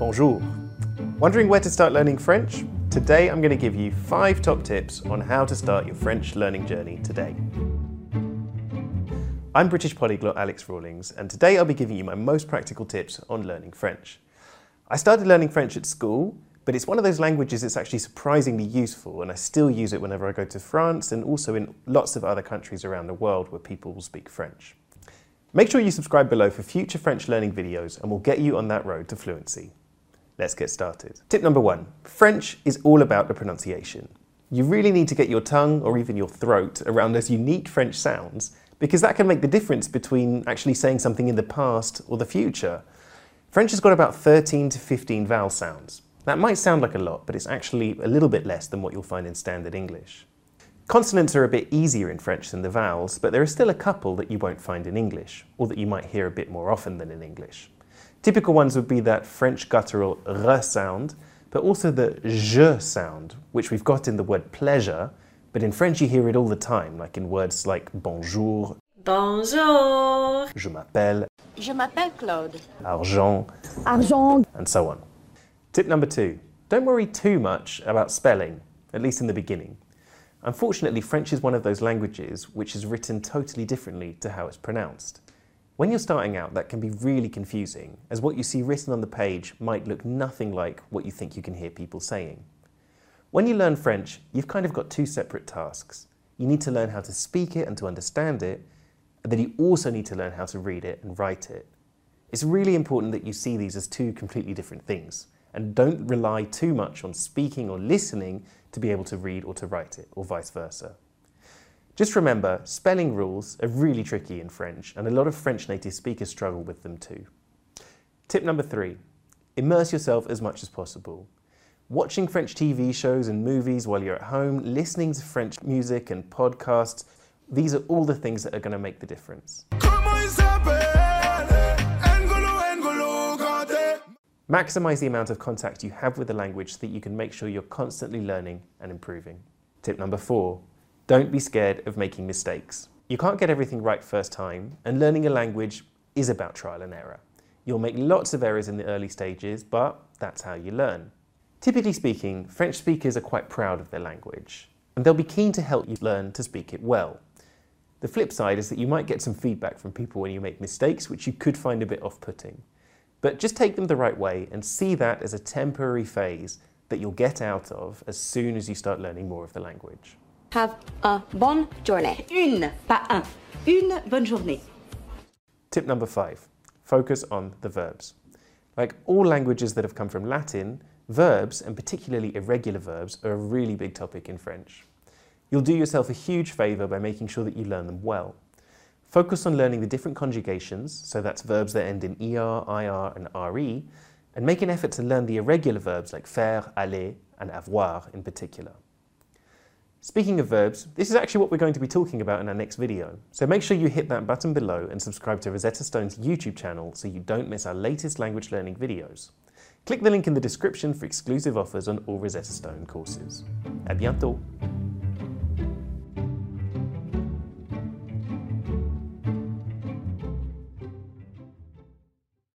Bonjour. Wondering where to start learning French? Today I'm going to give you 5 top tips on how to start your French learning journey today. I'm British polyglot Alex Rawlings, and today I'll be giving you my most practical tips on learning French. I started learning French at school, but it's one of those languages that's actually surprisingly useful, and I still use it whenever I go to France and also in lots of other countries around the world where people will speak French. Make sure you subscribe below for future French learning videos, and we'll get you on that road to fluency. Let's get started. Tip number 1. French is all about the pronunciation. You really need to get your tongue or even your throat around those unique French sounds, because that can make the difference between actually saying something in the past or the future. French has got about 13 to 15 vowel sounds. That might sound like a lot, but it's actually a little bit less than what you'll find in standard English. Consonants are a bit easier in French than the vowels, but there are still a couple that you won't find in English, or that you might hear a bit more often than in English. Typical ones would be that French guttural r sound, but also the je sound, which we've got in the word pleasure, but in French you hear it all the time, like in words like bonjour, bonjour, je m'appelle Claude, argent, argent, and so on. Tip number 2. Don't worry too much about spelling, at least in the beginning. Unfortunately, French is one of those languages which is written totally differently to how it's pronounced. When you're starting out, that can be really confusing, as what you see written on the page might look nothing like what you think you can hear people saying. When you learn French, you've kind of got 2 separate tasks. You need to learn how to speak it and to understand it, and then you also need to learn how to read it and write it. It's really important that you see these as 2 completely different things, and don't rely too much on speaking or listening to be able to read or to write it, or vice versa. Just remember, spelling rules are really tricky in French, and a lot of French native speakers struggle with them too. Tip number 3. Immerse yourself as much as possible. Watching French TV shows and movies while you're at home, listening to French music and podcasts, these are all the things that are going to make the difference. Maximise the amount of contact you have with the language so that you can make sure you're constantly learning and improving. Tip number 4. Don't be scared of making mistakes. You can't get everything right first time, and learning a language is about trial and error. You'll make lots of errors in the early stages, but that's how you learn. Typically speaking, French speakers are quite proud of their language, and they'll be keen to help you learn to speak it well. The flip side is that you might get some feedback from people when you make mistakes, which you could find a bit off-putting. But just take them the right way and see that as a temporary phase that you'll get out of as soon as you start learning more of the language. Have a bonne journée. Une, pas un. Une bonne journée. Tip number 5. Focus on the verbs. Like all languages that have come from Latin, verbs, and particularly irregular verbs, are a really big topic in French. You'll do yourself a huge favour by making sure that you learn them well. Focus on learning the different conjugations, so that's verbs that end in ER, IR, and RE, and make an effort to learn the irregular verbs like faire, aller, and avoir in particular. Speaking of verbs, this is actually what we're going to be talking about in our next video, so make sure you hit that button below and subscribe to Rosetta Stone's YouTube channel so you don't miss our latest language learning videos. Click the link in the description for exclusive offers on all Rosetta Stone courses. À bientôt!